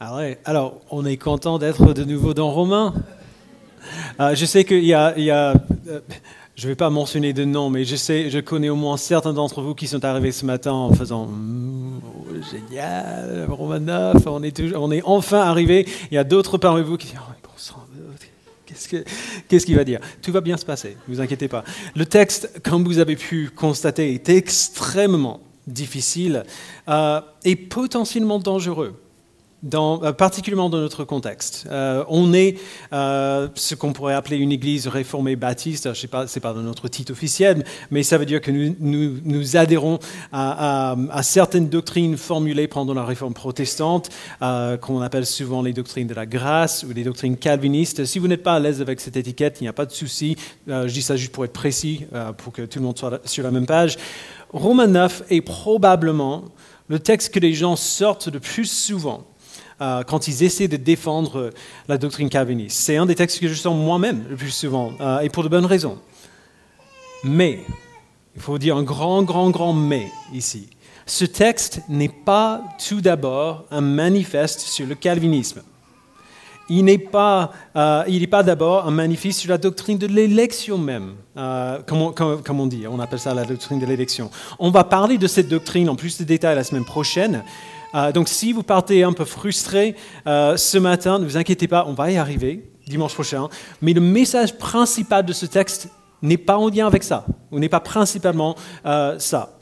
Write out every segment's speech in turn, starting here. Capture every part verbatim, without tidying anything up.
Alors, on est content d'être de nouveau dans Romains. Euh, je sais qu'il y a, il y a euh, je ne vais pas mentionner de nom, mais je sais, je connais au moins certains d'entre vous qui sont arrivés ce matin en faisant mmm, oh, génial, Romains neuf, on est, toujours, on est enfin arrivés. Il y a d'autres parmi vous qui disent oh, bon sang, qu'est-ce, que, qu'est-ce qu'il va dire ? Tout va bien se passer, ne vous inquiétez pas. Le texte, comme vous avez pu constater, est extrêmement difficile euh, et potentiellement dangereux. Dans, euh, particulièrement dans notre contexte. Euh, on est euh, ce qu'on pourrait appeler une église réformée baptiste, je ne sais pas, ce n'est pas notre titre officiel, mais ça veut dire que nous, nous, nous adhérons à, à, à certaines doctrines formulées pendant la réforme protestante, euh, qu'on appelle souvent les doctrines de la grâce ou les doctrines calvinistes. Si vous n'êtes pas à l'aise avec cette étiquette, il n'y a pas de souci. Euh, je dis ça juste pour être précis, euh, pour que tout le monde soit sur la même page. Romains neuf est probablement le texte que les gens sortent le plus souvent quand ils essaient de défendre la doctrine calviniste. C'est un des textes que je sens moi-même le plus souvent, et pour de bonnes raisons. Mais, il faut dire un grand, grand, grand mais ici. Ce texte n'est pas tout d'abord un manifeste sur le calvinisme. Il n'est pas, euh, il n'est pas d'abord un manifeste sur la doctrine de l'élection même, euh, comme, on, comme, comme on dit, on appelle ça la doctrine de l'élection. On va parler de cette doctrine en plus de détails la semaine prochaine. Euh, donc si vous partez un peu frustré euh, ce matin, ne vous inquiétez pas, on va y arriver dimanche prochain. Mais le message principal de ce texte n'est pas en lien avec ça, ou n'est pas principalement euh, ça.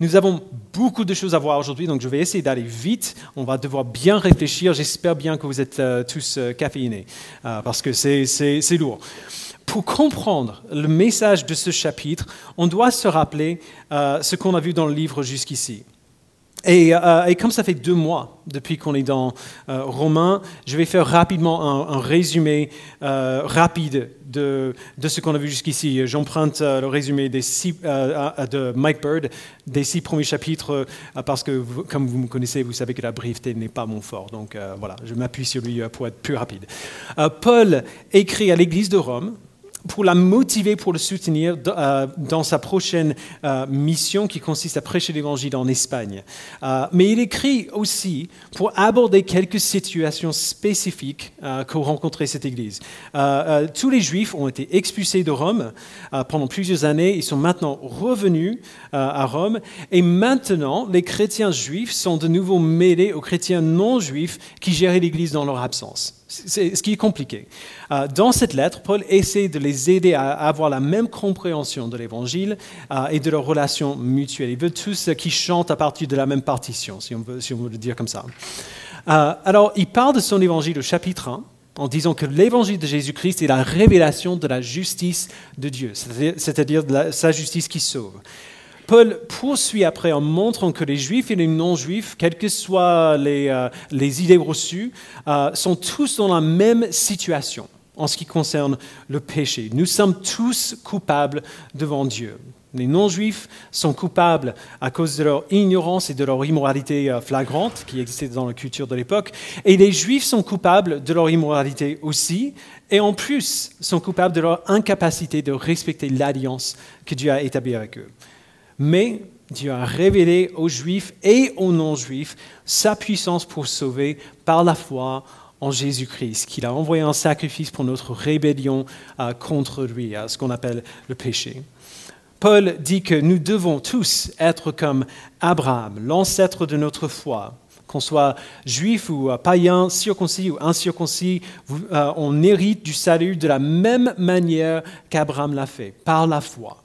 Nous avons beaucoup de choses à voir aujourd'hui, donc je vais essayer d'aller vite. On va devoir bien réfléchir. J'espère bien que vous êtes euh, tous euh, caféinés, euh, parce que c'est, c'est, c'est lourd. Pour comprendre le message de ce chapitre, on doit se rappeler euh, ce qu'on a vu dans le livre jusqu'ici. Et, euh, et comme ça fait deux mois depuis qu'on est dans euh, Romains, je vais faire rapidement un, un résumé euh, rapide de, de ce qu'on a vu jusqu'ici. J'emprunte euh, le résumé des six, euh, de Mike Bird des six premiers chapitres euh, parce que, vous, comme vous me connaissez, vous savez que la brièveté n'est pas mon fort. Donc euh, voilà, je m'appuie sur lui pour être plus rapide. Euh, Paul écrit à l'église de Rome pour la motiver, pour le soutenir dans sa prochaine mission qui consiste à prêcher l'évangile en Espagne. Mais il écrit aussi pour aborder quelques situations spécifiques que rencontrait cette église. Tous les Juifs ont été expulsés de Rome pendant plusieurs années. Ils sont maintenant revenus à Rome. Et maintenant, les chrétiens juifs sont de nouveau mêlés aux chrétiens non-juifs qui géraient l'église dans leur absence. C'est ce qui est compliqué. Dans cette lettre, Paul essaie de les aider à avoir la même compréhension de l'évangile et de leur relation mutuelle. Il veut tous qui chantent à partir de la même partition, si on veut, si on veut le dire comme ça. Alors, il parle de son évangile au chapitre un, en disant que l'évangile de Jésus-Christ est la révélation de la justice de Dieu, c'est-à-dire de la, sa justice qui sauve. Paul poursuit après en montrant que les Juifs et les non-Juifs, quelles que soient les, euh, les idées reçues, euh, sont tous dans la même situation en ce qui concerne le péché. Nous sommes tous coupables devant Dieu. Les non-Juifs sont coupables à cause de leur ignorance et de leur immoralité flagrante qui existait dans la culture de l'époque. Et les Juifs sont coupables de leur immoralité aussi. Et en plus, sont coupables de leur incapacité de respecter l'alliance que Dieu a établie avec eux. Mais Dieu a révélé aux Juifs et aux non-Juifs sa puissance pour sauver par la foi en Jésus-Christ, qu'il a envoyé en sacrifice pour notre rébellion euh, contre lui, euh, ce qu'on appelle le péché. Paul dit que nous devons tous être comme Abraham, l'ancêtre de notre foi. Qu'on soit juif ou païen, circoncis ou incirconcis, euh, on hérite du salut de la même manière qu'Abraham l'a fait, par la foi.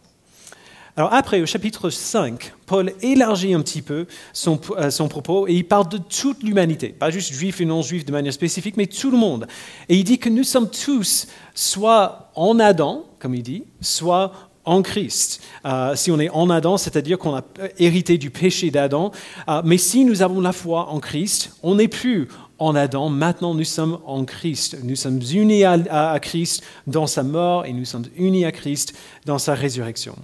Alors après, au chapitre cinq, Paul élargit un petit peu son, euh, son propos et il parle de toute l'humanité, pas juste juifs et non-juifs de manière spécifique, mais tout le monde. Et il dit que nous sommes tous soit en Adam, comme il dit, soit en Christ. Euh, si on est en Adam, c'est-à-dire qu'on a hérité du péché d'Adam, euh, mais si nous avons la foi en Christ, on n'est plus en Adam, maintenant nous sommes en Christ. Nous sommes unis à, à, à Christ dans sa mort et nous sommes unis à Christ dans sa résurrection.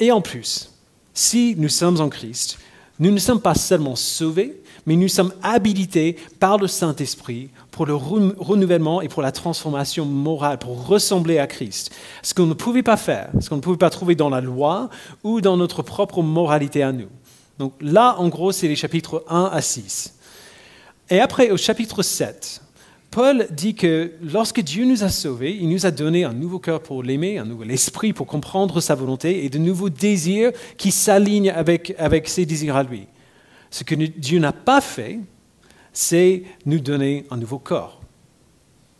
Et en plus, si nous sommes en Christ, nous ne sommes pas seulement sauvés, mais nous sommes habilités par le Saint-Esprit pour le renouvellement et pour la transformation morale, pour ressembler à Christ. Ce qu'on ne pouvait pas faire, ce qu'on ne pouvait pas trouver dans la loi ou dans notre propre moralité à nous. Donc là, en gros, c'est les chapitres un à six. Et après, au chapitre sept, Paul dit que lorsque Dieu nous a sauvés, il nous a donné un nouveau cœur pour l'aimer, un nouvel esprit pour comprendre sa volonté et de nouveaux désirs qui s'alignent avec, avec ses désirs à lui. Ce que Dieu n'a pas fait, c'est nous donner un nouveau corps.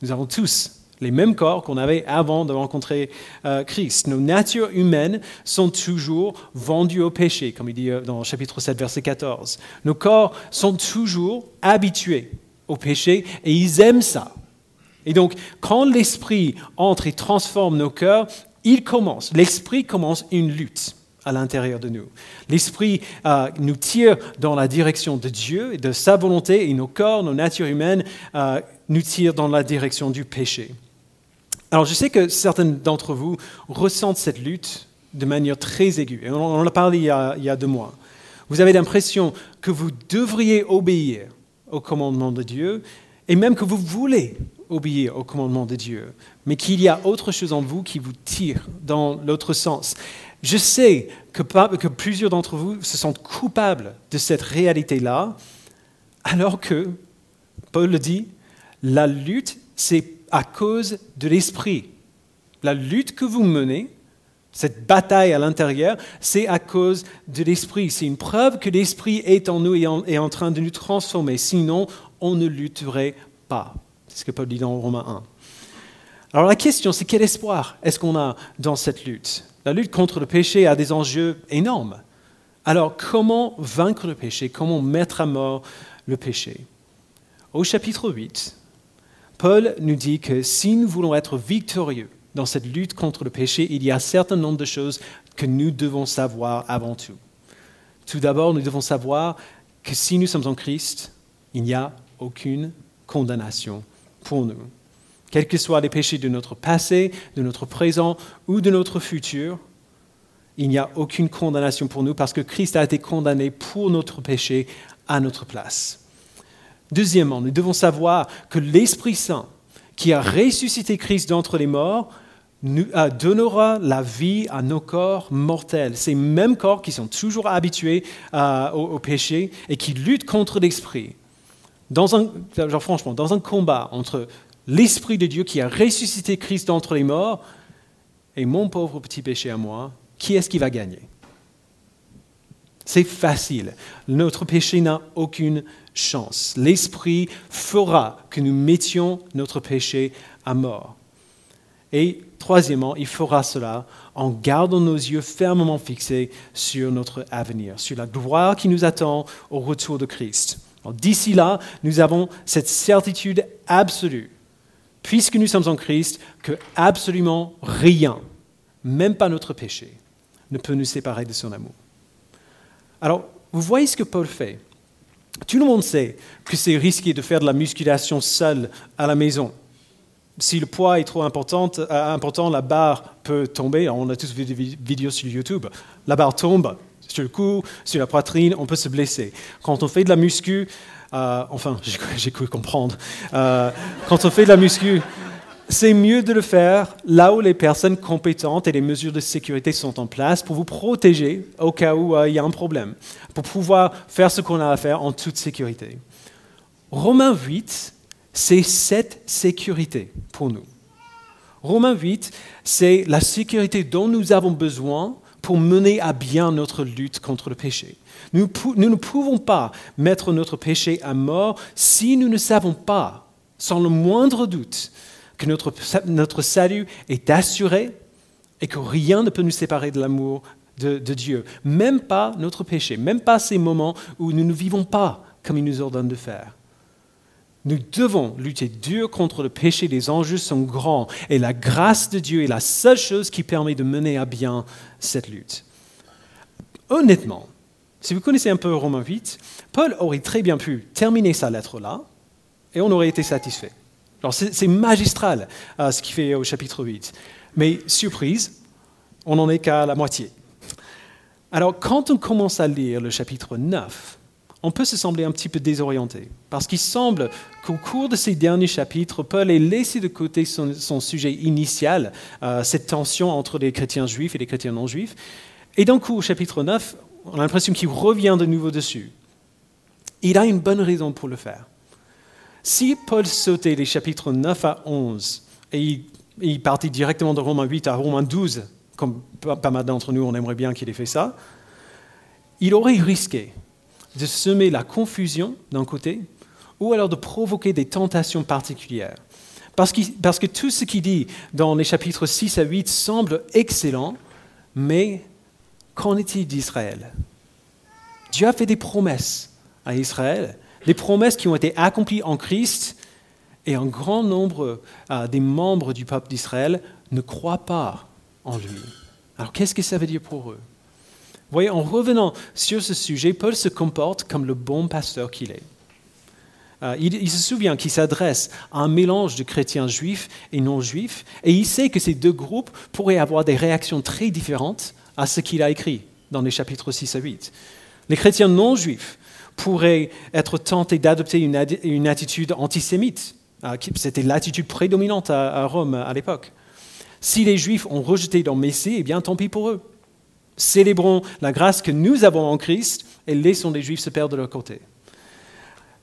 Nous avons tous les mêmes corps qu'on avait avant de rencontrer euh, Christ. Nos natures humaines sont toujours vendues au péché, comme il dit dans le chapitre sept, verset quatorze. Nos corps sont toujours habitués au péché, et ils aiment ça. Et donc, quand l'Esprit entre et transforme nos cœurs, il commence, l'Esprit commence une lutte à l'intérieur de nous. L'Esprit euh, nous tire dans la direction de Dieu et de sa volonté, et nos corps, nos natures humaines, euh, nous tirent dans la direction du péché. Alors, je sais que certains d'entre vous ressentent cette lutte de manière très aiguë, et on en a parlé il y a, il y a deux mois. Vous avez l'impression que vous devriez obéir au commandement de Dieu, et même que vous voulez obéir au commandement de Dieu, mais qu'il y a autre chose en vous qui vous tire dans l'autre sens. Je sais que, que plusieurs d'entre vous se sentent coupables de cette réalité-là, alors que, Paul le dit, la lutte, c'est à cause de l'esprit. La lutte que vous menez, cette bataille à l'intérieur, c'est à cause de l'esprit. C'est une preuve que l'esprit est en nous et en, est en train de nous transformer. Sinon, on ne lutterait pas. C'est ce que Paul dit dans Romains un. Alors la question, c'est quel espoir est-ce qu'on a dans cette lutte ? La lutte contre le péché a des enjeux énormes. Alors comment vaincre le péché ? Comment mettre à mort le péché ? Au chapitre huit, Paul nous dit que si nous voulons être victorieux dans cette lutte contre le péché, il y a un certain nombre de choses que nous devons savoir avant tout. Tout d'abord, nous devons savoir que si nous sommes en Christ, il n'y a aucune condamnation pour nous. Quels que soient les péchés de notre passé, de notre présent ou de notre futur, il n'y a aucune condamnation pour nous parce que Christ a été condamné pour notre péché à notre place. Deuxièmement, nous devons savoir que l'Esprit Saint, qui a ressuscité Christ d'entre les morts, nous donnera la vie à nos corps mortels, ces mêmes corps qui sont toujours habitués euh, au, au péché et qui luttent contre l'esprit. Dans un, genre, franchement, dans un combat entre l'esprit de Dieu qui a ressuscité Christ d'entre les morts et mon pauvre petit péché à moi, qui est-ce qui va gagner ? C'est facile. Notre péché n'a aucune chance. L'Esprit fera que nous mettions notre péché à mort. Et troisièmement, il fera cela en gardant nos yeux fermement fixés sur notre avenir, sur la gloire qui nous attend au retour de Christ. Alors, d'ici là, nous avons cette certitude absolue, puisque nous sommes en Christ, que absolument rien, même pas notre péché, ne peut nous séparer de son amour. Alors, vous voyez ce que Paul fait. Tout le monde sait que c'est risqué de faire de la musculation seule à la maison. Si le poids est trop important, euh, important, la barre peut tomber. On a tous vu des vidéos sur YouTube. La barre tombe sur le cou, sur la poitrine, on peut se blesser. Quand on fait de la muscu, euh, enfin, j'ai, j'ai cru comprendre, euh, quand on fait de la muscu, c'est mieux de le faire là où les personnes compétentes et les mesures de sécurité sont en place pour vous protéger au cas où euh, il y a un problème, pour pouvoir faire ce qu'on a à faire en toute sécurité. Romains huit, c'est cette sécurité pour nous. Romains huit, c'est la sécurité dont nous avons besoin pour mener à bien notre lutte contre le péché. Nous, nous ne pouvons pas mettre notre péché à mort si nous ne savons pas, sans le moindre doute, que notre, notre salut est assuré et que rien ne peut nous séparer de l'amour de, de Dieu. Même pas notre péché, même pas ces moments où nous ne vivons pas comme il nous ordonne de faire. Nous devons lutter dur contre le péché, les enjeux sont grands et la grâce de Dieu est la seule chose qui permet de mener à bien cette lutte. Honnêtement, si vous connaissez un peu Romains huit, Paul aurait très bien pu terminer sa lettre là et on aurait été satisfait. Alors c'est, c'est magistral euh, ce qu'il fait au chapitre huit. Mais surprise, on n'en est qu'à la moitié. Alors quand on commence à lire le chapitre neuf, on peut se sembler un petit peu désorienté. Parce qu'il semble qu'au cours de ces derniers chapitres, Paul ait laissé de côté son, son sujet initial, euh, cette tension entre les chrétiens juifs et les chrétiens non juifs. Et d'un coup, au chapitre neuf, on a l'impression qu'il revient de nouveau dessus. Il a une bonne raison pour le faire. Si Paul sautait les chapitres neuf à onze, et il, il partit directement de Romains huit à Romains douze, comme pas mal d'entre nous, on aimerait bien qu'il ait fait ça, il aurait risqué de semer la confusion d'un côté, ou alors de provoquer des tentations particulières. Parce que, parce que tout ce qu'il dit dans les chapitres six à huit semble excellent, mais qu'en est-il d'Israël? Dieu a fait des promesses à Israël, des promesses qui ont été accomplies en Christ, et un grand nombre euh, des membres du peuple d'Israël ne croient pas en lui. Alors qu'est-ce que ça veut dire pour eux? Vous voyez, en revenant sur ce sujet, Paul se comporte comme le bon pasteur qu'il est. Euh, il, il se souvient qu'il s'adresse à un mélange de chrétiens juifs et non-juifs, et il sait que ces deux groupes pourraient avoir des réactions très différentes à ce qu'il a écrit dans les chapitres six à huit. Les chrétiens non-juifs pourraient être tentés d'adopter une, ad- une attitude antisémite. Euh, c'était l'attitude prédominante à, à Rome à l'époque. Si les Juifs ont rejeté leur Messie, eh bien tant pis pour eux. Célébrons la grâce que nous avons en Christ et laissons les Juifs se perdre de leur côté.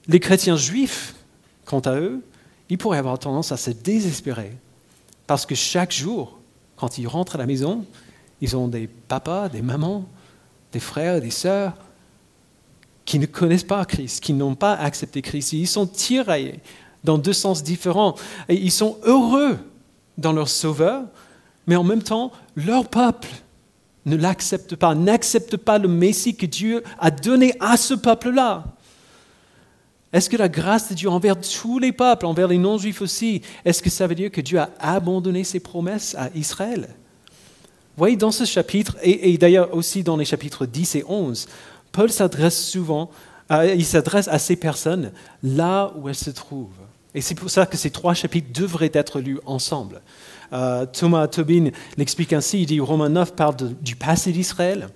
Les chrétiens juifs, quant à eux, ils pourraient avoir tendance à se désespérer parce que chaque jour, quand ils rentrent à la maison, ils ont des papas, des mamans, des frères, des sœurs qui ne connaissent pas Christ, qui n'ont pas accepté Christ. Ils sont tiraillés dans deux sens différents. Et ils sont heureux dans leur sauveur, mais en même temps, leur peuple ne l'accepte pas, n'accepte pas le Messie que Dieu a donné à ce peuple-là. Est-ce que la grâce de Dieu envers tous les peuples, envers les non-juifs aussi, est-ce que ça veut dire que Dieu a abandonné ses promesses à Israël? Vous voyez, dans ce chapitre, et, et d'ailleurs aussi dans les chapitres dix et onze, Paul s'adresse souvent, euh, il s'adresse à ces personnes là où elles se trouvent. Et c'est pour ça que ces trois chapitres devraient être lus ensemble. Euh, Thomas Tobin l'explique ainsi, il dit « Romains neuf parle de, du passé d'Israël ».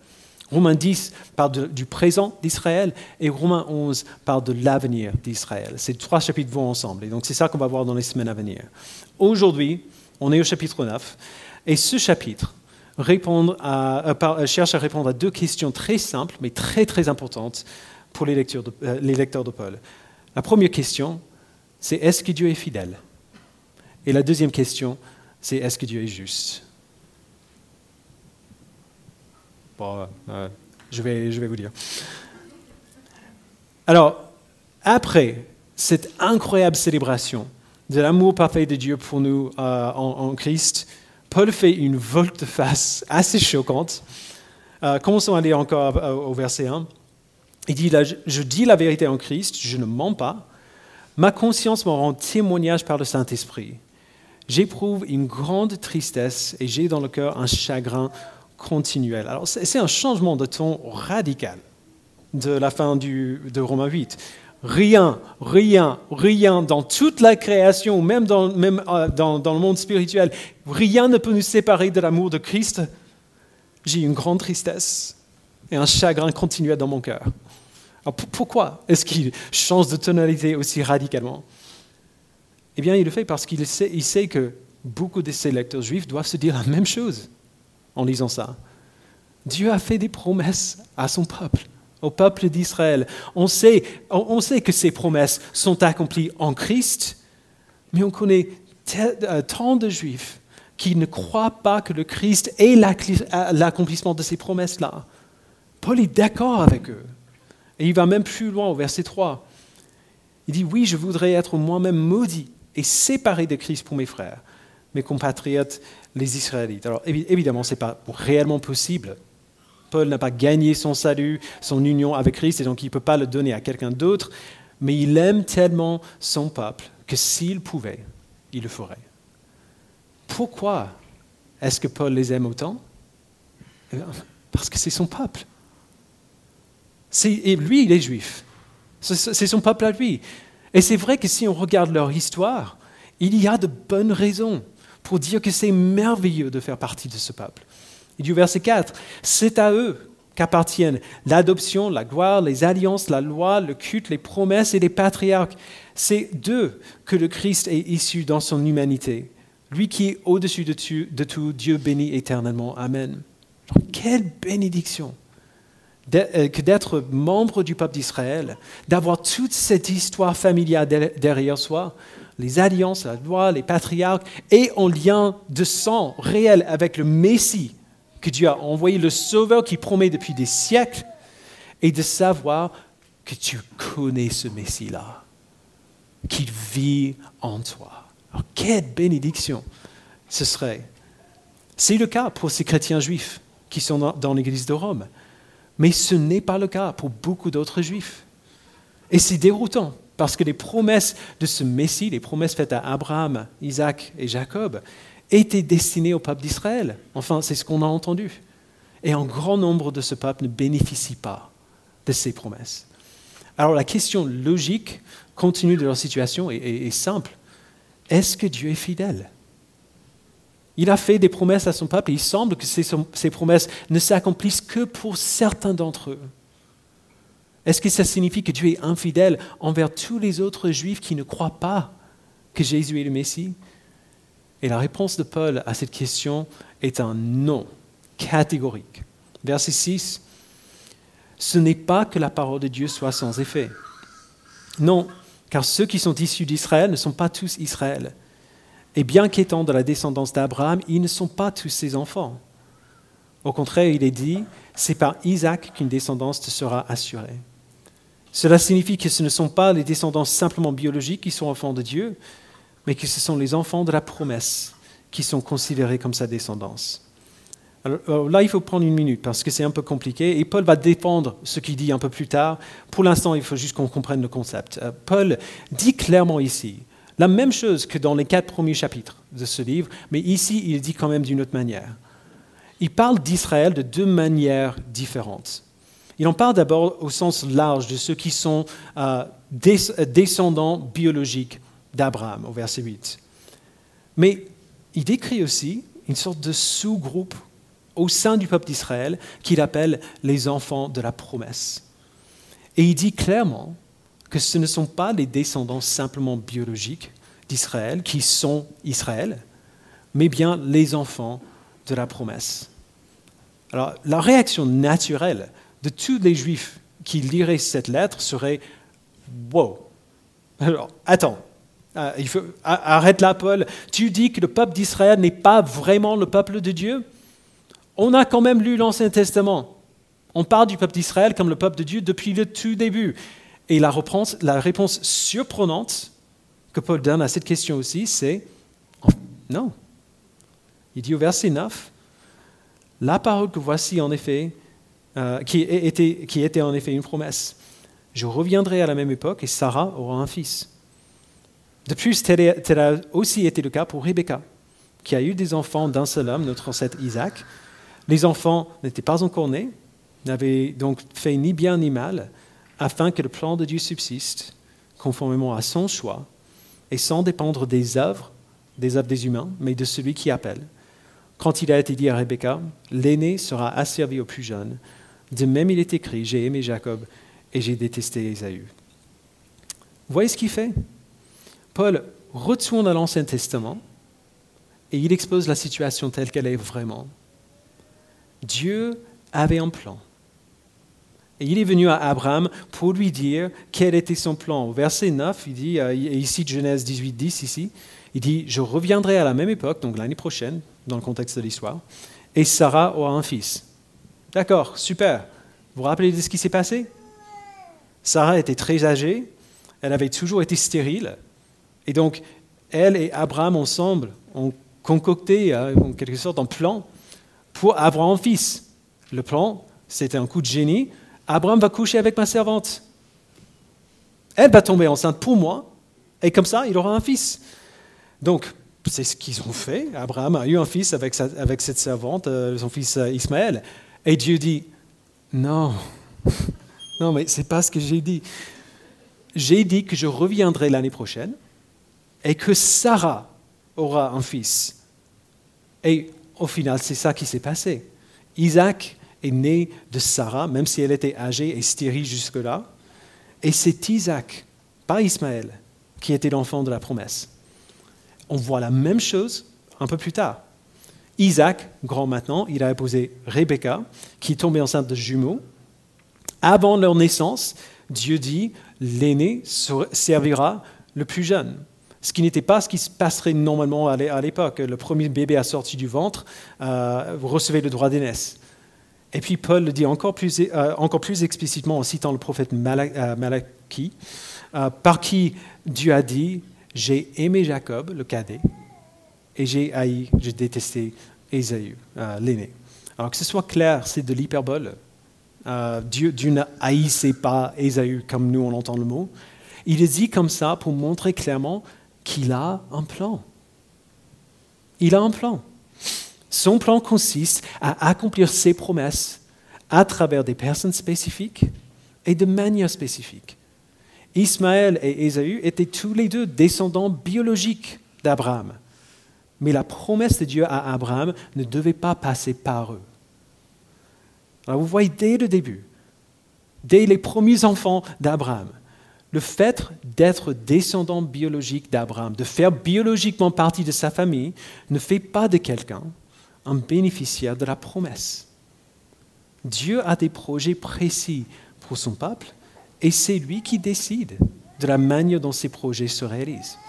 Romains dix parle de, du présent d'Israël et Romains onze parle de l'avenir d'Israël. Ces trois chapitres vont ensemble et donc c'est ça qu'on va voir dans les semaines à venir. Aujourd'hui, on est au chapitre neuf et ce chapitre répond à, euh, cherche à répondre à deux questions très simples mais très très importantes pour les, lectures de, euh, les lecteurs de Paul. La première question, c'est est-ce que Dieu est fidèle? Et la deuxième question, c'est est-ce que Dieu est juste? Bon, euh, je vais, je vais vous dire. Alors, après cette incroyable célébration de l'amour parfait de Dieu pour nous euh, en, en Christ, Paul fait une volte-face assez choquante. Euh, commençons à lire encore au, au verset un. Il dit, là, je, je dis la vérité en Christ, je ne mens pas. Ma conscience me rend témoignage par le Saint-Esprit. J'éprouve une grande tristesse et j'ai dans le cœur un chagrin continuel. Alors, c'est un changement de ton radical de la fin du, de Romains huit. Rien, rien, rien dans toute la création, même, dans, même dans, dans le monde spirituel, rien ne peut nous séparer de l'amour de Christ. J'ai une grande tristesse et un chagrin continuel dans mon cœur. Alors, p- pourquoi est-ce qu'il change de tonalité aussi radicalement? Eh bien, il le fait parce qu'il sait, il sait que beaucoup de ses lecteurs juifs doivent se dire la même chose. En lisant ça, Dieu a fait des promesses à son peuple, au peuple d'Israël. On sait, on sait que ces promesses sont accomplies en Christ, mais on connaît tant de Juifs qui ne croient pas que le Christ est l'accomplissement de ces promesses-là. Paul est d'accord avec eux. Et il va même plus loin au verset trois. Il dit « Oui, je voudrais être moi-même maudit et séparé de Christ pour mes frères, mes compatriotes, les Israélites. » Alors évidemment, ce n'est pas réellement possible. Paul n'a pas gagné son salut, son union avec Christ, et donc il ne peut pas le donner à quelqu'un d'autre, mais il aime tellement son peuple que s'il pouvait, il le ferait. Pourquoi est-ce que Paul les aime autant? Parce que c'est son peuple. C'est, et lui, il est juif. C'est son peuple à lui. Et c'est vrai que si on regarde leur histoire, il y a de bonnes raisons pour dire que c'est merveilleux de faire partie de ce peuple. Il dit au verset quatre, « C'est à eux qu'appartiennent l'adoption, la gloire, les alliances, la loi, le culte, les promesses et les patriarches. C'est d'eux que le Christ est issu dans son humanité. Lui qui est au-dessus de tout, de tout Dieu béni éternellement. Amen. » Quelle bénédiction que d'être membre du peuple d'Israël, d'avoir toute cette histoire familiale derrière soi, les alliances, la loi, les patriarches, et en lien de sang réel avec le Messie que Dieu a envoyé, le Sauveur qui promet depuis des siècles, et de savoir que tu connais ce Messie-là, qu'il vit en toi. Alors, quelle bénédiction ce serait. C'est le cas pour ces chrétiens juifs qui sont dans l'Église de Rome, mais ce n'est pas le cas pour beaucoup d'autres juifs. Et c'est déroutant, parce que les promesses de ce Messie, les promesses faites à Abraham, Isaac et Jacob, étaient destinées au peuple d'Israël. Enfin, c'est ce qu'on a entendu. Et un grand nombre de ce peuple ne bénéficie pas de ces promesses. Alors la question logique, compte tenu de leur situation, est, est, est simple. Est-ce que Dieu est fidèle ? Il a fait des promesses à son peuple et il semble que ces, ces promesses ne s'accomplissent que pour certains d'entre eux. Est-ce que ça signifie que Dieu est infidèle envers tous les autres Juifs qui ne croient pas que Jésus est le Messie ? Et la réponse de Paul à cette question est un non catégorique. Verset six, « Ce n'est pas que la parole de Dieu soit sans effet. Non, car ceux qui sont issus d'Israël ne sont pas tous Israël. Et bien qu'étant de la descendance d'Abraham, ils ne sont pas tous ses enfants. Au contraire, il est dit, c'est par Isaac qu'une descendance te sera assurée. Cela signifie que ce ne sont pas les descendances simplement biologiques qui sont enfants de Dieu, mais que ce sont les enfants de la promesse qui sont considérés comme sa descendance. » Alors là, il faut prendre une minute parce que c'est un peu compliqué. Et Paul va défendre ce qu'il dit un peu plus tard. Pour l'instant, il faut juste qu'on comprenne le concept. Paul dit clairement ici la même chose que dans les quatre premiers chapitres de ce livre, mais ici, il dit quand même d'une autre manière. Il parle d'Israël de deux manières différentes. Il en parle d'abord au sens large de ceux qui sont euh, des, descendants biologiques d'Abraham, au verset huit. Mais il décrit aussi une sorte de sous-groupe au sein du peuple d'Israël qu'il appelle les enfants de la promesse. Et il dit clairement que ce ne sont pas les descendants simplement biologiques d'Israël qui sont Israël, mais bien les enfants de la promesse. Alors, la réaction naturelle de tous les Juifs qui liraient cette lettre serait « Wow ! Alors, attends, euh, il faut, arrête là, Paul. Tu dis que le peuple d'Israël n'est pas vraiment le peuple de Dieu ? On a quand même lu l'Ancien Testament. On parle du peuple d'Israël comme le peuple de Dieu depuis le tout début. » Et la réponse, la réponse surprenante que Paul donne à cette question aussi, c'est « Non ». Il dit au verset neuf, « La parole que voici en effet, euh, qui, était, qui était en effet une promesse, je reviendrai à la même époque et Sarah aura un fils. » De plus, tel, tel a aussi été le cas pour Rebecca, qui a eu des enfants d'un seul homme, notre ancêtre Isaac. Les enfants n'étaient pas encore nés, n'avaient donc fait ni bien ni mal, afin que le plan de Dieu subsiste, conformément à son choix, et sans dépendre des œuvres, des œuvres des humains, mais de celui qui appelle. Quand il a été dit à Rebecca, l'aîné sera asservi au plus jeune. De même, il est écrit, j'ai aimé Jacob et j'ai détesté Ésaü. Vous voyez ce qu'il fait ? Paul retourne à l'Ancien Testament et il expose la situation telle qu'elle est vraiment. Dieu avait un plan. Et il est venu à Abraham pour lui dire quel était son plan. Au verset neuf, il dit, et ici Genèse dix-huit, dix, ici, il dit « Je reviendrai à la même époque, donc l'année prochaine, dans le contexte de l'histoire, et Sarah aura un fils. » D'accord, super. Vous vous rappelez de ce qui s'est passé ? Sarah était très âgée, elle avait toujours été stérile, et donc elle et Abraham ensemble ont concocté, en quelque sorte, un plan pour avoir un fils. Le plan, c'était un coup de génie. Abraham va coucher avec ma servante. Elle va tomber enceinte pour moi, et comme ça, il aura un fils. Donc, c'est ce qu'ils ont fait. Abraham a eu un fils avec, sa, avec cette servante, euh, son fils euh, Ismaël. Et Dieu dit, non, non, mais c'est pas ce que j'ai dit. J'ai dit que je reviendrai l'année prochaine et que Sarah aura un fils. Et au final, c'est ça qui s'est passé. Isaac est né de Sarah, même si elle était âgée et stérile jusque-là. Et c'est Isaac, pas Ismaël, qui était l'enfant de la promesse. On voit la même chose un peu plus tard. Isaac, grand maintenant, il a épousé Rebecca, qui est tombée enceinte de jumeaux, avant leur naissance, Dieu dit « l'aîné servira le plus jeune ». Ce qui n'était pas ce qui se passerait normalement à l'époque. Le premier bébé à sortir du ventre euh, recevait le droit d'aînesse. Et puis Paul le dit encore plus, euh, encore plus explicitement en citant le prophète Malachie, euh, par qui Dieu a dit « j'ai aimé Jacob, le cadet, et j'ai haï, j'ai détesté Ésaü, euh, l'aîné ». Alors que ce soit clair, c'est de l'hyperbole. Euh, Dieu, Dieu ne haïssait pas Ésaü comme nous on entend le mot. Il le dit comme ça pour montrer clairement qu'il a un plan. Il a un plan. Son plan consiste à accomplir ses promesses à travers des personnes spécifiques et de manière spécifique. Ismaël et Ésaü étaient tous les deux descendants biologiques d'Abraham. Mais la promesse de Dieu à Abraham ne devait pas passer par eux. Alors vous voyez dès le début, dès les premiers enfants d'Abraham, le fait d'être descendant biologique d'Abraham, de faire biologiquement partie de sa famille, ne fait pas de quelqu'un un bénéficiaire de la promesse. Dieu a des projets précis pour son peuple et c'est lui qui décide de la manière dont ces projets se réalisent.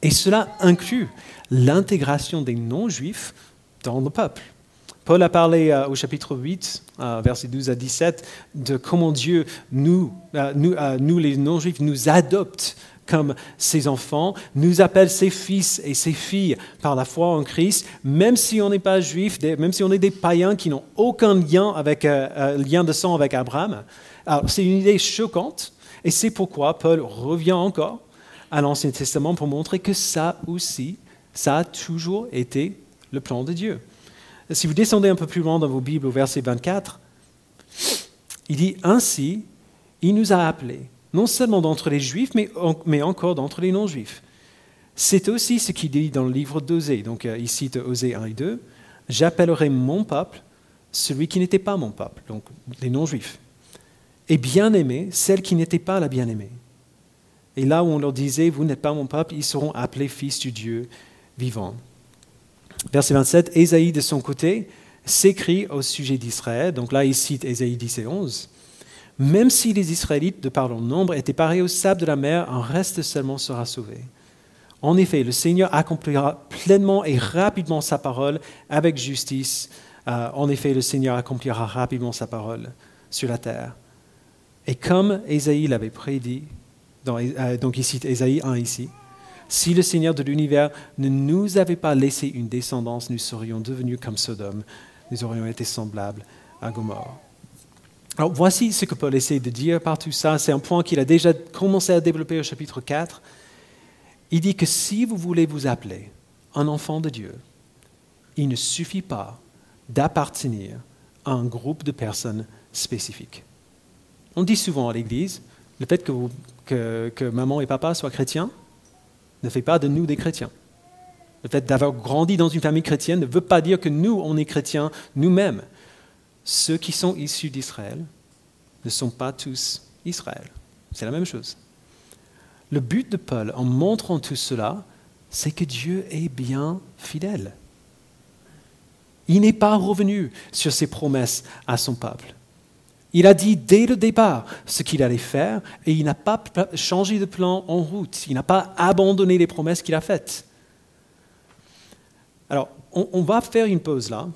Et cela inclut l'intégration des non-juifs dans le peuple. Paul a parlé euh, au chapitre huit, euh, versets douze à dix-sept, de comment Dieu, nous, euh, nous, euh, nous les non-juifs, nous adopte comme ses enfants, nous appelle ses fils et ses filles par la foi en Christ, même si on n'est pas juif, même si on est des païens qui n'ont aucun lien, avec, euh, lien de sang avec Abraham. Alors, c'est une idée choquante et c'est pourquoi Paul revient encore à l'Ancien Testament pour montrer que ça aussi, ça a toujours été le plan de Dieu. Si vous descendez un peu plus loin dans vos Bibles au verset vingt-quatre, il dit « Ainsi, il nous a appelés, non seulement d'entre les Juifs, mais, en, mais encore d'entre les non-Juifs. » C'est aussi ce qu'il dit dans le livre d'Osée, donc euh, il cite Osée un et deux, « J'appellerai mon peuple, celui qui n'était pas mon peuple, donc les non-Juifs, et bien-aimés, celle qui n'était pas la bien-aimée. » Et là où on leur disait « Vous n'êtes pas mon peuple », ils seront appelés fils du Dieu vivant. Verset vingt-sept, Ésaïe de son côté s'écrit au sujet d'Israël, donc là il cite Ésaïe dix et onze, « Même si les Israélites, de par leur nombre, étaient pareils au sable de la mer, un reste seulement sera sauvé. En effet, le Seigneur accomplira pleinement et rapidement sa parole avec justice. Euh, en effet, le Seigneur accomplira rapidement sa parole sur la terre. » Et comme Ésaïe l'avait prédit, dans, euh, donc il cite Ésaïe un ici, si le Seigneur de l'univers ne nous avait pas laissé une descendance, nous serions devenus comme Sodome, nous aurions été semblables à Gomorrhe. » Alors voici ce que Paul essaie de dire par tout ça. C'est un point qu'il a déjà commencé à développer au chapitre quatre. Il dit que si vous voulez vous appeler un enfant de Dieu, il ne suffit pas d'appartenir à un groupe de personnes spécifiques. On dit souvent à l'Église, le fait que, vous, que, que maman et papa soient chrétiens, ne fait pas de nous des chrétiens. Le fait d'avoir grandi dans une famille chrétienne ne veut pas dire que nous, on est chrétiens nous-mêmes. Ceux qui sont issus d'Israël ne sont pas tous Israël. C'est la même chose. Le but de Paul, en montrant tout cela, c'est que Dieu est bien fidèle. Il n'est pas revenu sur ses promesses à son peuple. Il a dit dès le départ ce qu'il allait faire et il n'a pas changé de plan en route. Il n'a pas abandonné les promesses qu'il a faites. Alors, on, on va faire une pause là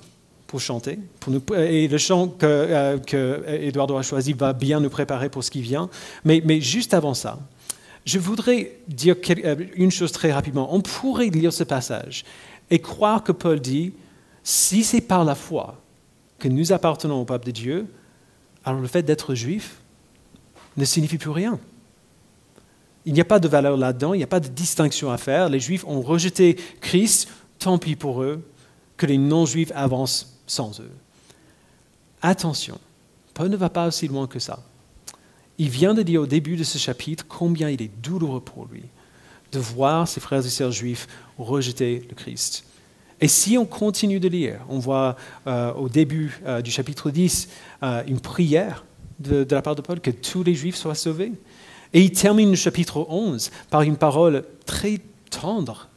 pour chanter. Pour nous, et le chant que, euh, que Eduardo a choisi va bien nous préparer pour ce qui vient. Mais, mais juste avant ça, je voudrais dire une chose très rapidement. On pourrait lire ce passage et croire que Paul dit « Si c'est par la foi que nous appartenons au peuple de Dieu », alors le fait d'être juif ne signifie plus rien. Il n'y a pas de valeur là-dedans, il n'y a pas de distinction à faire. Les juifs ont rejeté Christ, tant pis pour eux, que les non-juifs avancent sans eux. Attention, Paul ne va pas aussi loin que ça. Il vient de dire au début de ce chapitre combien il est douloureux pour lui de voir ses frères et sœurs juifs rejeter le Christ. Et si on continue de lire, on voit euh, au début euh, du chapitre dix euh, une prière de, de la part de Paul que tous les Juifs soient sauvés. Et il termine le chapitre onze par une parole très tendre,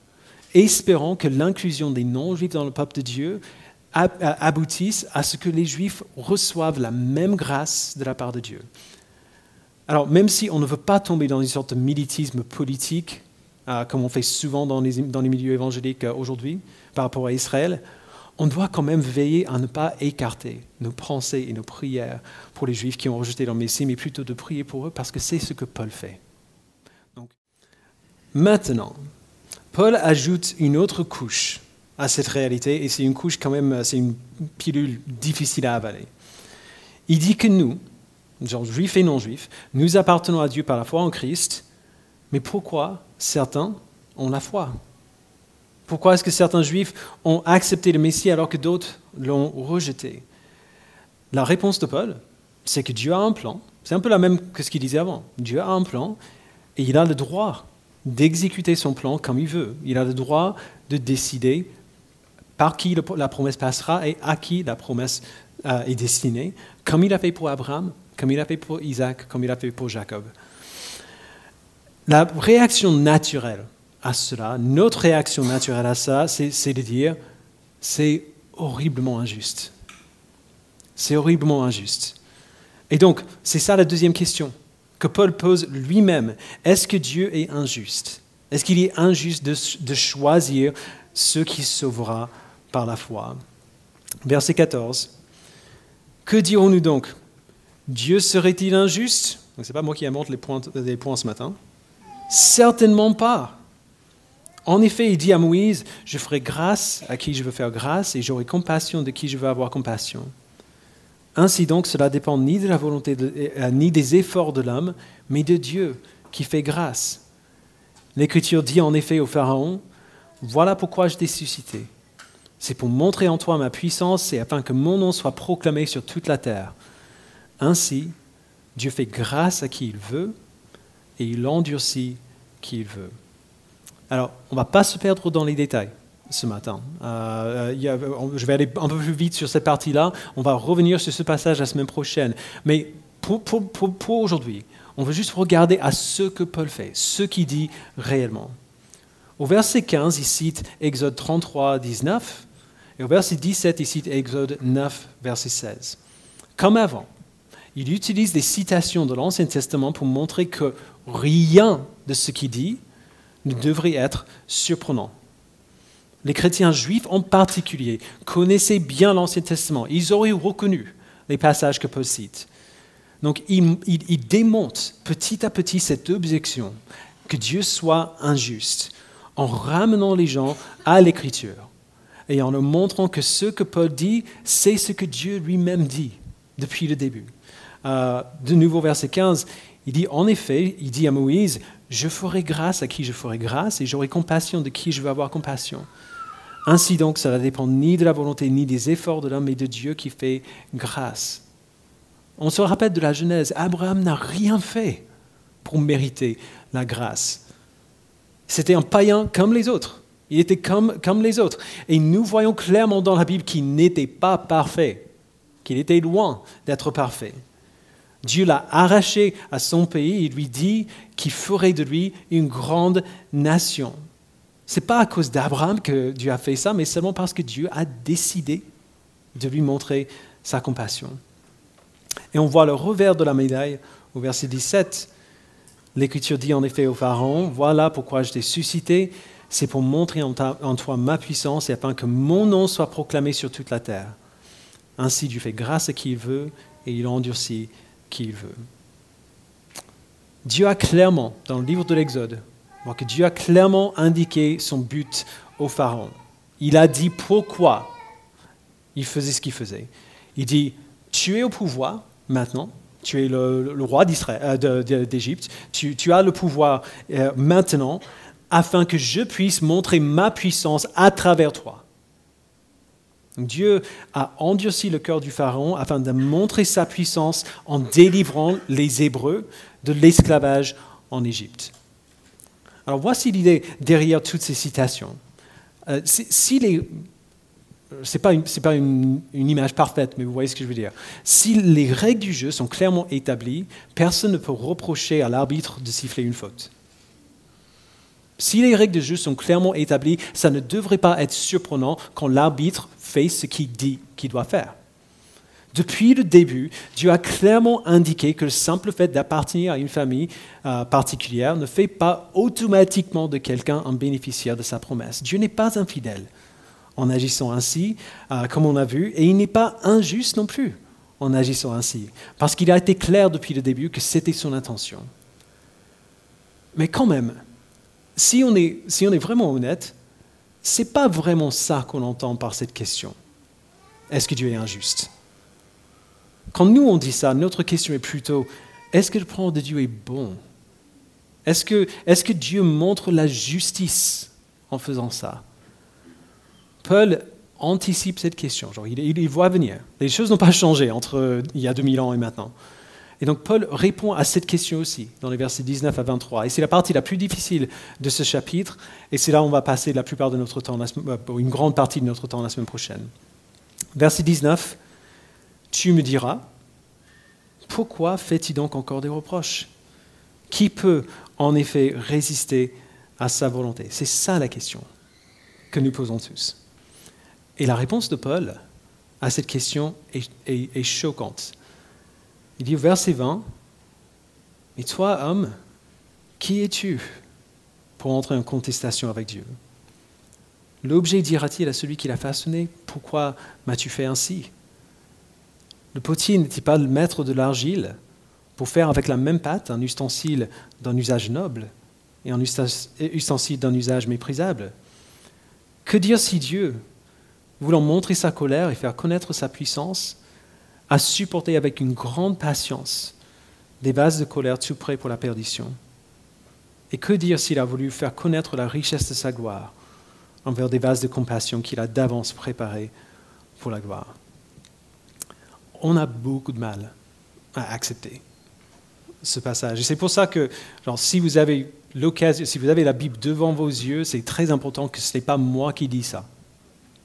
espérant que l'inclusion des non-Juifs dans le peuple de Dieu aboutissent à ce que les Juifs reçoivent la même grâce de la part de Dieu. Alors, même si on ne veut pas tomber dans une sorte de militantisme politique, euh, comme on fait souvent dans les, dans les milieux évangéliques euh, aujourd'hui, par rapport à Israël, on doit quand même veiller à ne pas écarter nos pensées et nos prières pour les Juifs qui ont rejeté leur Messie, mais plutôt de prier pour eux, parce que c'est ce que Paul fait. Donc, maintenant, Paul ajoute une autre couche à cette réalité, et c'est une couche quand même, c'est une pilule difficile à avaler. Il dit que nous, genre juifs et non-juifs, nous appartenons à Dieu par la foi en Christ, mais pourquoi certains ont la foi ? Pourquoi est-ce que certains juifs ont accepté le Messie alors que d'autres l'ont rejeté ? La réponse de Paul, c'est que Dieu a un plan. C'est un peu la même que ce qu'il disait avant. Dieu a un plan et il a le droit d'exécuter son plan comme il veut. Il a le droit de décider par qui la promesse passera et à qui la promesse euh, est destinée, comme il a fait pour Abraham, comme il a fait pour Isaac, comme il a fait pour Jacob. La réaction naturelle à cela, notre réaction naturelle à ça, c'est, c'est de dire, c'est horriblement injuste. C'est horriblement injuste. Et donc, c'est ça la deuxième question que Paul pose lui-même. Est-ce que Dieu est injuste ? Est-ce qu'il est injuste de, de choisir ce qui sauvera par la foi ? Verset quatorze. Que dirons-nous donc ? Dieu serait-il injuste ? Ce n'est pas moi qui invente les points, les points ce matin. Certainement pas. En effet, il dit à Moïse, « Je ferai grâce à qui je veux faire grâce et j'aurai compassion de qui je veux avoir compassion. » Ainsi donc, cela dépend ni de la volonté, de, ni des efforts de l'homme, mais de Dieu qui fait grâce. L'Écriture dit en effet au Pharaon, « Voilà pourquoi je t'ai suscité. C'est pour montrer en toi ma puissance et afin que mon nom soit proclamé sur toute la terre. » Ainsi, Dieu fait grâce à qui il veut et il endurcit qui il veut. Alors, on ne va pas se perdre dans les détails ce matin. Euh, y a, on, je vais aller un peu plus vite sur cette partie-là. On va revenir sur ce passage la semaine prochaine. Mais pour, pour, pour, pour aujourd'hui, on veut juste regarder à ce que Paul fait, ce qu'il dit réellement. Au verset quinze, il cite Exode trente-trois, dix-neuf. Et au verset dix-sept, il cite Exode neuf, verset seize. Comme avant, il utilise des citations de l'Ancien Testament pour montrer que rien de ce qu'il dit ne devrait être surprenant. Les chrétiens juifs en particulier connaissaient bien l'Ancien Testament. Ils auraient reconnu les passages que Paul cite. Donc, il, il, il démonte petit à petit cette objection que Dieu soit injuste en ramenant les gens à l'Écriture et en leur montrant que ce que Paul dit, c'est ce que Dieu lui-même dit depuis le début. Euh, de nouveau, verset quinze, il dit, en effet, il dit à Moïse, je ferai grâce à qui je ferai grâce et j'aurai compassion de qui je veux avoir compassion. Ainsi donc, cela ne dépend ni de la volonté ni des efforts de l'homme, mais de Dieu qui fait grâce. On se rappelle de la Genèse, Abraham n'a rien fait pour mériter la grâce. C'était un païen comme les autres. Il était comme, comme les autres. Et nous voyons clairement dans la Bible qu'il n'était pas parfait, qu'il était loin d'être parfait. Dieu l'a arraché à son pays et lui dit qu'il ferait de lui une grande nation. Ce n'est pas à cause d'Abraham que Dieu a fait ça, mais seulement parce que Dieu a décidé de lui montrer sa compassion. Et on voit le revers de la médaille au verset dix-sept. L'Écriture dit en effet au Pharaon, « Voilà pourquoi je t'ai suscité, c'est pour montrer en, ta, en toi ma puissance et afin que mon nom soit proclamé sur toute la terre. Ainsi Dieu fait grâce à qui il veut et il endurcit qui il veut. » Dieu a clairement, dans le livre de l'Exode, que Dieu a clairement indiqué son but au Pharaon. Il a dit pourquoi il faisait ce qu'il faisait. Il dit, tu es au pouvoir maintenant, tu es le, le roi d'Israël, euh, de, de, d'Égypte, tu, tu as le pouvoir euh, maintenant, afin que je puisse montrer ma puissance à travers toi. Dieu a endurci le cœur du Pharaon afin de montrer sa puissance en délivrant les Hébreux de l'esclavage en Égypte. Alors voici l'idée derrière toutes ces citations. Euh, si, si les, c'est pas, une, c'est pas une, une image parfaite, mais vous voyez ce que je veux dire. Si les règles du jeu sont clairement établies, personne ne peut reprocher à l'arbitre de siffler une faute. Si les règles de jeu sont clairement établies, ça ne devrait pas être surprenant quand l'arbitre fait ce qu'il dit qu'il doit faire. Depuis le début, Dieu a clairement indiqué que le simple fait d'appartenir à une famille euh, particulière ne fait pas automatiquement de quelqu'un un bénéficiaire de sa promesse. Dieu n'est pas infidèle en agissant ainsi, euh, comme on a vu, et il n'est pas injuste non plus en agissant ainsi, parce qu'il a été clair depuis le début que c'était son intention. Mais quand même, Si on est, si on est vraiment honnête, ce n'est pas vraiment ça qu'on entend par cette question. Est-ce que Dieu est injuste? Quand nous on dit ça, notre question est plutôt, est-ce que le plan de Dieu est bon? Est-ce que, est-ce que Dieu montre la justice en faisant ça? Paul anticipe cette question, genre, il, il, il voit venir. Les choses n'ont pas changé entre il y a deux mille ans et maintenant. Et donc Paul répond à cette question aussi, dans les versets dix-neuf à vingt-trois. Et c'est la partie la plus difficile de ce chapitre, et c'est là où on va passer la plupart de notre temps, une grande partie de notre temps la semaine prochaine. Verset dix-neuf, « Tu me diras, pourquoi fais-tu donc encore des reproches? Qui peut en effet résister à sa volonté ?» C'est ça la question que nous posons tous. Et la réponse de Paul à cette question est, est, est choquante. Il dit au verset vingt, « Mais toi, homme, qui es-tu pour entrer en contestation avec Dieu? L'objet dira-t-il à celui qui l'a façonné, pourquoi m'as-tu fait ainsi? Le potier n'est-il pas le maître de l'argile pour faire avec la même pâte un ustensile d'un usage noble et un ustensile d'un usage méprisable? Que dire si Dieu, voulant montrer sa colère et faire connaître sa puissance, a supporté avec une grande patience des vases de colère tout prêts pour la perdition. Et que dire s'il a voulu faire connaître la richesse de sa gloire envers des vases de compassion qu'il a d'avance préparés pour la gloire. » On a beaucoup de mal à accepter ce passage. Et c'est pour ça que genre, si vous avez l'occasion, si vous avez la Bible devant vos yeux, c'est très important que ce n'est pas moi qui dis ça.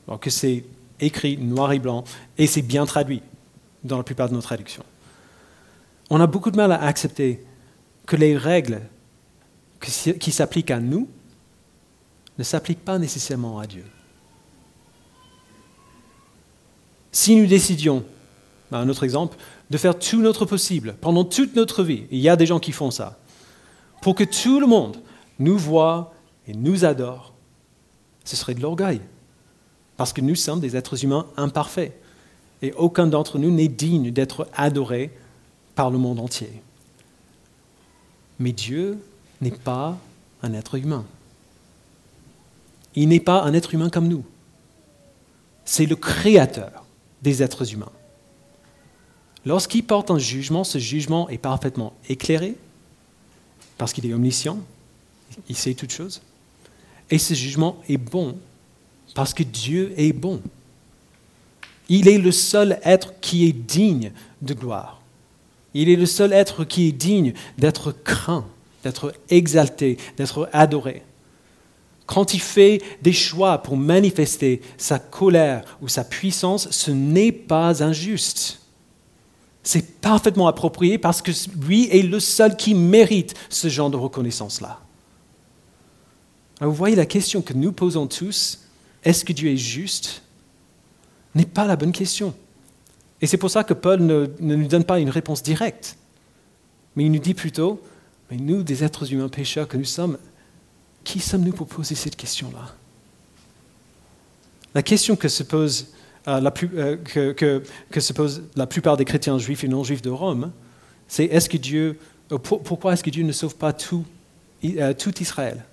Alors que c'est écrit noir et blanc et c'est bien traduit dans la plupart de nos traductions. On a beaucoup de mal à accepter que les règles qui s'appliquent à nous ne s'appliquent pas nécessairement à Dieu. Si nous décidions, un autre exemple, de faire tout notre possible pendant toute notre vie, il y a des gens qui font ça, pour que tout le monde nous voit et nous adore, ce serait de l'orgueil, parce que nous sommes des êtres humains imparfaits. Et aucun d'entre nous n'est digne d'être adoré par le monde entier. Mais Dieu n'est pas un être humain. Il n'est pas un être humain comme nous. C'est le créateur des êtres humains. Lorsqu'il porte un jugement, ce jugement est parfaitement éclairé, parce qu'il est omniscient, il sait toutes choses. Et ce jugement est bon, parce que Dieu est bon. Il est le seul être qui est digne de gloire. Il est le seul être qui est digne d'être craint, d'être exalté, d'être adoré. Quand il fait des choix pour manifester sa colère ou sa puissance, ce n'est pas injuste. C'est parfaitement approprié parce que lui est le seul qui mérite ce genre de reconnaissance-là. Alors vous voyez la question que nous posons tous, est-ce que Dieu est juste ? N'est pas la bonne question. Et c'est pour ça que Paul ne, ne nous donne pas une réponse directe. Mais il nous dit plutôt, mais nous, des êtres humains pécheurs que nous sommes, qui sommes-nous pour poser cette question-là? La question que se pose, euh, la plus, euh, que, que, que se pose la plupart des chrétiens juifs et non-juifs de Rome, c'est est-ce que Dieu, euh, pour, pourquoi est-ce que Dieu ne sauve pas tout, euh, tout Israël?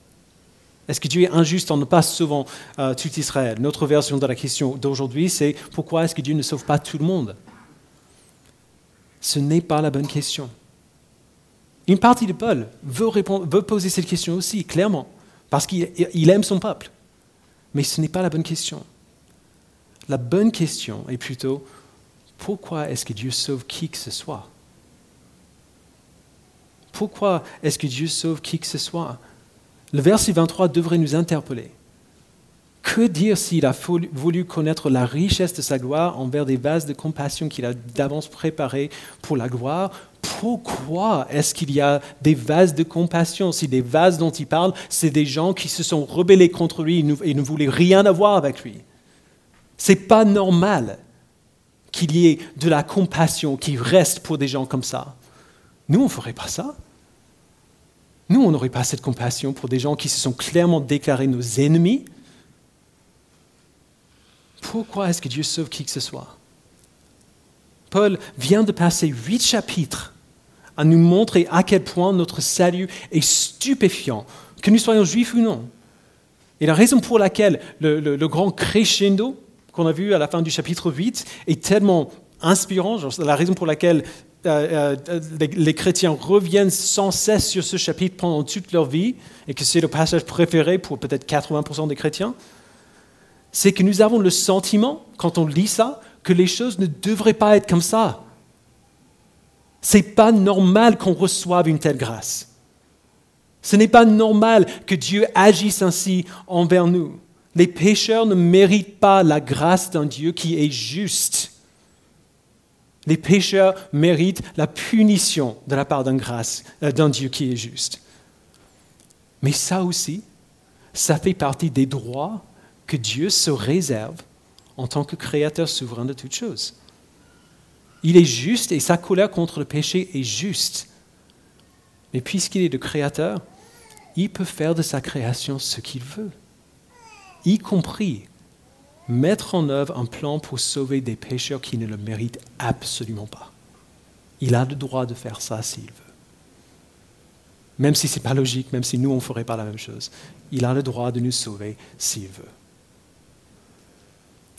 Est-ce que Dieu est injuste en ne pas sauvant euh, tout Israël? Notre version de la question d'aujourd'hui, c'est pourquoi est-ce que Dieu ne sauve pas tout le monde? Ce n'est pas la bonne question. Une partie de Paul veut, répondre, veut poser cette question aussi, clairement, parce qu'il il aime son peuple. Mais ce n'est pas la bonne question. La bonne question est plutôt pourquoi est-ce que Dieu sauve qui que ce soit? Pourquoi est-ce que Dieu sauve qui que ce soit? Le verset vingt-trois devrait nous interpeller. Que dire s'il a voulu connaître la richesse de sa gloire envers des vases de compassion qu'il a d'avance préparés pour la gloire, pourquoi est-ce qu'il y a des vases de compassion? Si les vases dont il parle, c'est des gens qui se sont rebellés contre lui et ne, et ne voulaient rien avoir avec lui. Ce n'est pas normal qu'il y ait de la compassion qui reste pour des gens comme ça. Nous, on ne ferait pas ça. Nous, on n'aurait pas cette compassion pour des gens qui se sont clairement déclarés nos ennemis. Pourquoi est-ce que Dieu sauve qui que ce soit? Paul vient de passer huit chapitres à nous montrer à quel point notre salut est stupéfiant, que nous soyons juifs ou non. Et la raison pour laquelle le, le, le grand crescendo qu'on a vu à la fin du chapitre huit est tellement inspirant, genre, la raison pour laquelle euh, euh, les, les chrétiens reviennent sans cesse sur ce chapitre pendant toute leur vie, et que c'est le passage préféré pour peut-être quatre-vingts pour cent des chrétiens, c'est que nous avons le sentiment, quand on lit ça, que les choses ne devraient pas être comme ça. Ce n'est pas normal qu'on reçoive une telle grâce. Ce n'est pas normal que Dieu agisse ainsi envers nous. Les pécheurs ne méritent pas la grâce d'un Dieu qui est juste. Les pécheurs méritent la punition de la part d'une grâce, d'un Dieu qui est juste. Mais ça aussi, ça fait partie des droits que Dieu se réserve en tant que créateur souverain de toutes choses. Il est juste et sa colère contre le péché est juste. Mais puisqu'il est le créateur, il peut faire de sa création ce qu'il veut, y compris mettre en œuvre un plan pour sauver des pécheurs qui ne le méritent absolument pas. Il a le droit de faire ça s'il veut. Même si ce n'est pas logique, même si nous, on ne ferait pas la même chose. Il a le droit de nous sauver s'il veut.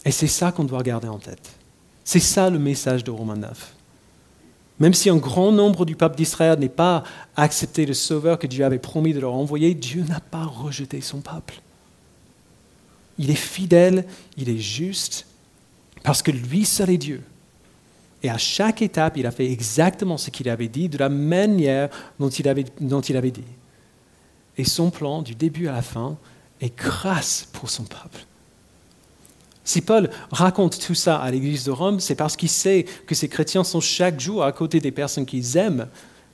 Et c'est ça qu'on doit garder en tête. C'est ça le message de Romains neuf. Même si un grand nombre du peuple d'Israël n'est pas accepté le sauveur que Dieu avait promis de leur envoyer, Dieu n'a pas rejeté son peuple. Il est fidèle, il est juste, parce que lui seul est Dieu. Et à chaque étape, il a fait exactement ce qu'il avait dit, de la manière dont il avait, dont il avait dit. Et son plan, du début à la fin, est grâce pour son peuple. Si Paul raconte tout ça à l'église de Rome, c'est parce qu'il sait que ces chrétiens sont chaque jour à côté des personnes qu'ils aiment,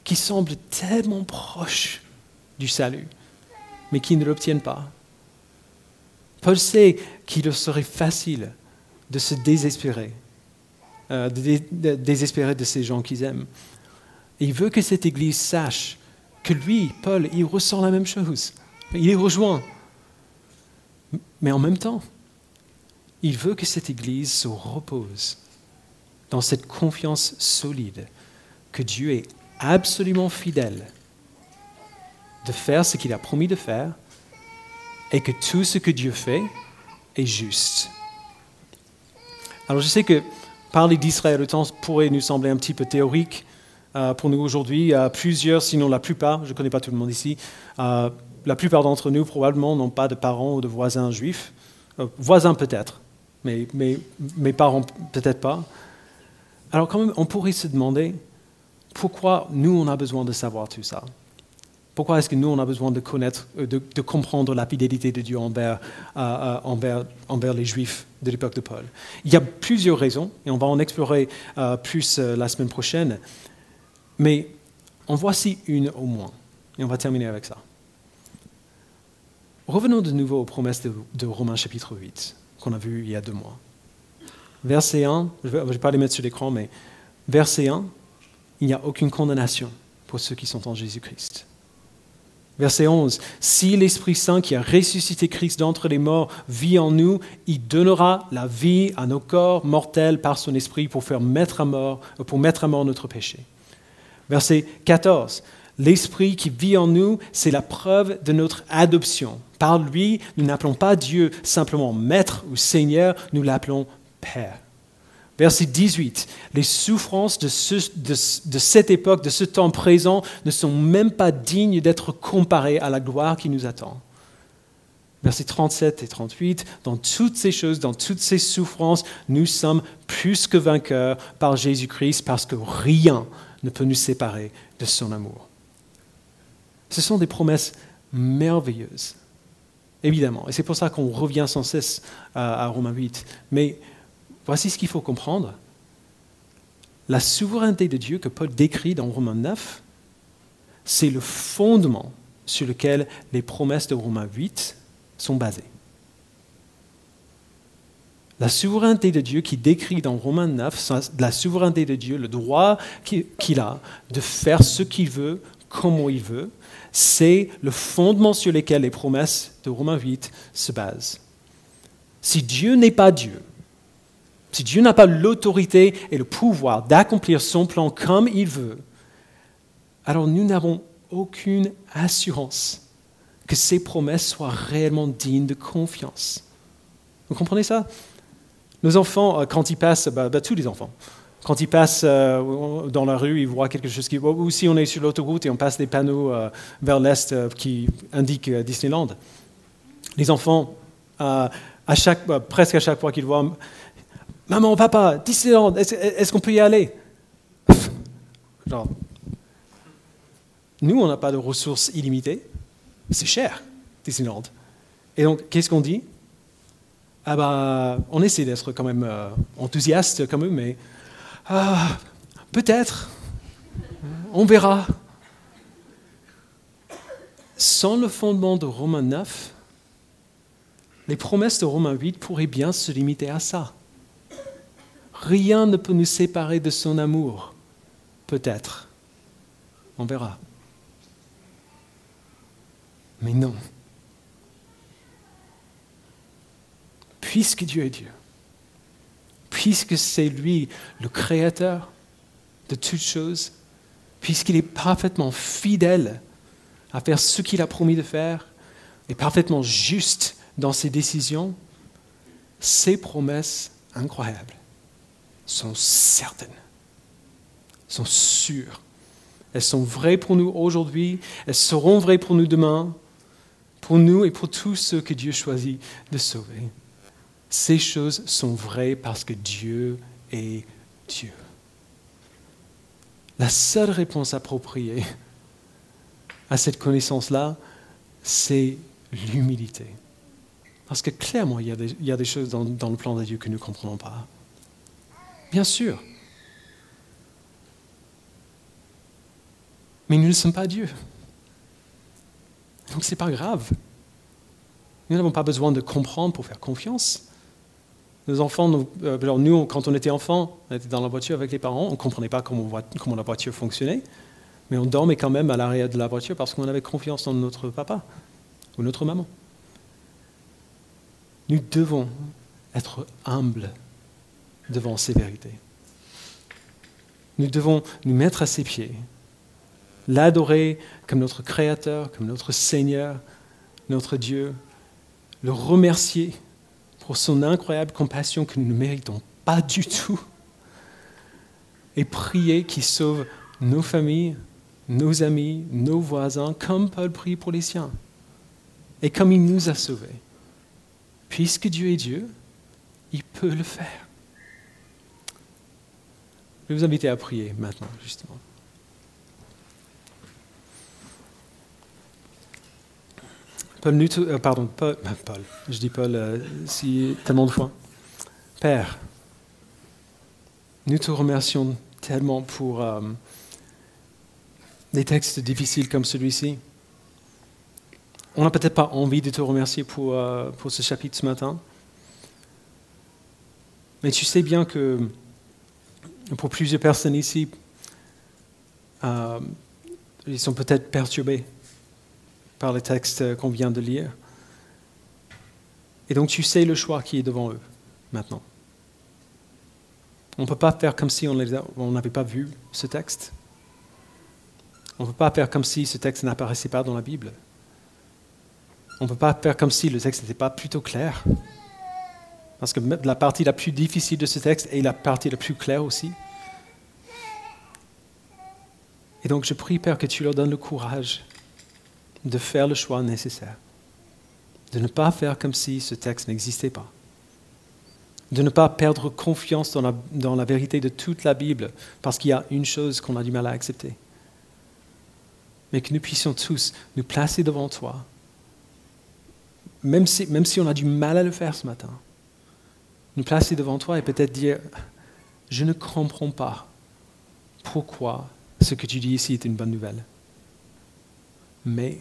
qui semblent tellement proches du salut, mais qui ne l'obtiennent pas. Paul sait qu'il leur serait facile de se désespérer, de, dé, de désespérer de ces gens qu'ils aiment. Et il veut que cette Église sache que lui, Paul, il ressent la même chose. Il est rejoint. Mais en même temps, il veut que cette Église se repose dans cette confiance solide que Dieu est absolument fidèle de faire ce qu'il a promis de faire et que tout ce que Dieu fait est juste. Alors je sais que parler d'Israël le temps pourrait nous sembler un petit peu théorique euh, pour nous aujourd'hui. Euh, plusieurs, sinon la plupart, je ne connais pas tout le monde ici, euh, la plupart d'entre nous probablement n'ont pas de parents ou de voisins juifs. Euh, voisins peut-être, mais, mais mes parents peut-être pas. Alors quand même, on pourrait se demander pourquoi nous, on a besoin de savoir tout ça. Pourquoi est-ce que nous, on a besoin de connaître, de, de comprendre la fidélité de Dieu envers, euh, envers, envers les Juifs de l'époque de Paul? Il y a plusieurs raisons, et on va en explorer euh, plus euh, la semaine prochaine, mais en voici une au moins, et on va terminer avec ça. Revenons de nouveau aux promesses de, de Romains chapitre huit, qu'on a vu il y a deux mois. Verset un, je ne vais, vais pas les mettre sur l'écran, mais verset un, il n'y a aucune condamnation pour ceux qui sont en Jésus-Christ. Verset onze, « Si l'Esprit Saint qui a ressuscité Christ d'entre les morts vit en nous, il donnera la vie à nos corps mortels par son Esprit pour, faire mettre à mort, pour mettre à mort notre péché. » Verset quatorze, « L'Esprit qui vit en nous, c'est la preuve de notre adoption. Par lui, nous n'appelons pas Dieu simplement Maître ou Seigneur, nous l'appelons Père. » Verset dix-huit, « Les souffrances de, ce, de, de cette époque, de ce temps présent, ne sont même pas dignes d'être comparées à la gloire qui nous attend. » Versets trente-sept et trente-huit, « Dans toutes ces choses, dans toutes ces souffrances, nous sommes plus que vainqueurs par Jésus-Christ, parce que rien ne peut nous séparer de son amour. » Ce sont des promesses merveilleuses, évidemment. Et c'est pour ça qu'on revient sans cesse à, à Romains huit. Mais voici ce qu'il faut comprendre. La souveraineté de Dieu que Paul décrit dans Romains neuf, c'est le fondement sur lequel les promesses de Romains huit sont basées. La souveraineté de Dieu qui décrit dans Romains neuf, la souveraineté de Dieu, le droit qu'il a de faire ce qu'il veut, comment il veut, c'est le fondement sur lequel les promesses de Romains huit se basent. Si Dieu n'est pas Dieu, si Dieu n'a pas l'autorité et le pouvoir d'accomplir son plan comme il veut, alors nous n'avons aucune assurance que ces promesses soient réellement dignes de confiance. Vous comprenez ça? Nos enfants, quand ils passent, bah, bah, tous les enfants, quand ils passent euh, dans la rue, ils voient quelque chose qui... Ou si on est sur l'autoroute et on passe des panneaux euh, vers l'est euh, qui indiquent euh, Disneyland, les enfants, euh, à chaque, euh, presque à chaque fois qu'ils voient... Maman, papa, Disneyland, est-ce, est-ce qu'on peut y aller? Genre, nous, on n'a pas de ressources illimitées. C'est cher, Disneyland. Et donc, qu'est-ce qu'on dit? Ah ben, on essaie d'être quand même euh, enthousiaste comme eux, mais ah, peut-être, on verra. Sans le fondement de Romains neuf, les promesses de Romains huit pourraient bien se limiter à ça. Rien ne peut nous séparer de son amour. Peut-être. On verra. Mais non. Puisque Dieu est Dieu, puisque c'est lui le créateur de toutes choses, puisqu'il est parfaitement fidèle à faire ce qu'il a promis de faire, et parfaitement juste dans ses décisions, ses promesses incroyables sont certaines, sont sûres. Elles sont vraies pour nous aujourd'hui, elles seront vraies pour nous demain, pour nous et pour tous ceux que Dieu choisit de sauver. Ces choses sont vraies parce que Dieu est Dieu. La seule réponse appropriée à cette connaissance-là, c'est l'humilité. Parce que clairement, il y a des, il y a des choses dans, dans le plan de Dieu que nous ne comprenons pas. Bien sûr. Mais nous ne sommes pas Dieu. Donc ce n'est pas grave. Nous n'avons pas besoin de comprendre pour faire confiance. Nos enfants, nous, euh, alors nous, quand on était enfants, on était dans la voiture avec les parents, on ne comprenait pas comment, comment la voiture fonctionnait, mais on dormait quand même à l'arrière de la voiture parce qu'on avait confiance en notre papa ou notre maman. Nous devons être humbles devant ces vérités. Nous devons nous mettre à ses pieds, l'adorer comme notre Créateur, comme notre Seigneur, notre Dieu, le remercier pour son incroyable compassion que nous ne méritons pas du tout, et prier qu'il sauve nos familles, nos amis, nos voisins, comme Paul prie pour les siens, et comme il nous a sauvés. Puisque Dieu est Dieu, il peut le faire. Je vais vous inviter à prier maintenant, justement. Paul, nous, euh, pardon, Paul, Paul, je dis Paul euh, si, tellement de fois. Père, nous te remercions tellement pour euh, des textes difficiles comme celui-ci. On n'a peut-être pas envie de te remercier pour, euh, pour ce chapitre ce matin, mais tu sais bien que pour plusieurs personnes ici, euh, ils sont peut-être perturbés par les textes qu'on vient de lire. Et donc tu sais le choix qui est devant eux, maintenant. On ne peut pas faire comme si on n'avait pas vu ce texte. On ne peut pas faire comme si ce texte n'apparaissait pas dans la Bible. On ne peut pas faire comme si le texte n'était pas plutôt clair. Parce que la partie la plus difficile de ce texte est la partie la plus claire aussi. Et donc je prie, Père, que tu leur donnes le courage de faire le choix nécessaire, de ne pas faire comme si ce texte n'existait pas, de ne pas perdre confiance dans la, dans la vérité de toute la Bible, parce qu'il y a une chose qu'on a du mal à accepter, mais que nous puissions tous nous placer devant toi, même si, même si on a du mal à le faire ce matin, nous placer devant toi et peut-être dire « Je ne comprends pas pourquoi ce que tu dis ici est une bonne nouvelle. Mais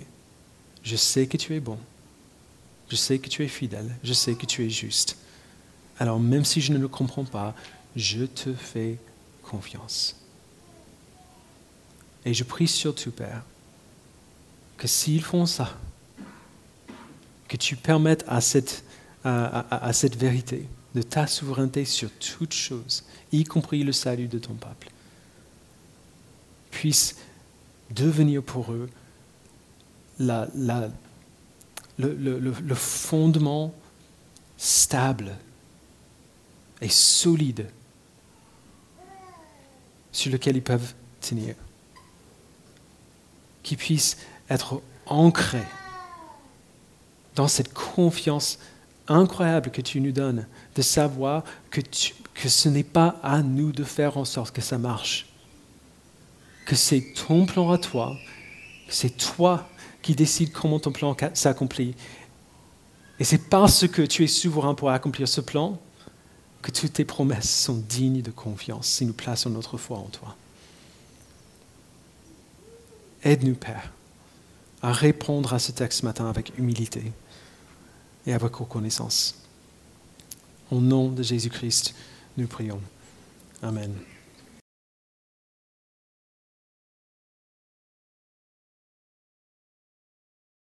je sais que tu es bon. Je sais que tu es fidèle. Je sais que tu es juste. Alors même si je ne le comprends pas, je te fais confiance. Et je prie surtout, Père, que s'ils font ça, que tu permettes à cette, à, à, à cette vérité de ta souveraineté sur toutes choses, y compris le salut de ton peuple, puisse devenir pour eux la, la, le, le, le fondement stable et solide sur lequel ils peuvent tenir, qui puisse être ancré dans cette confiance incroyable que tu nous donnes, de savoir que, tu, que ce n'est pas à nous de faire en sorte que ça marche, que c'est ton plan à toi, que c'est toi qui décides comment ton plan s'accomplit. Et c'est parce que tu es souverain pour accomplir ce plan que toutes tes promesses sont dignes de confiance si nous plaçons notre foi en toi. Aide-nous, Père, à répondre à ce texte ce matin avec humilité et avec reconnaissance. Au nom de Jésus-Christ, nous prions. Amen.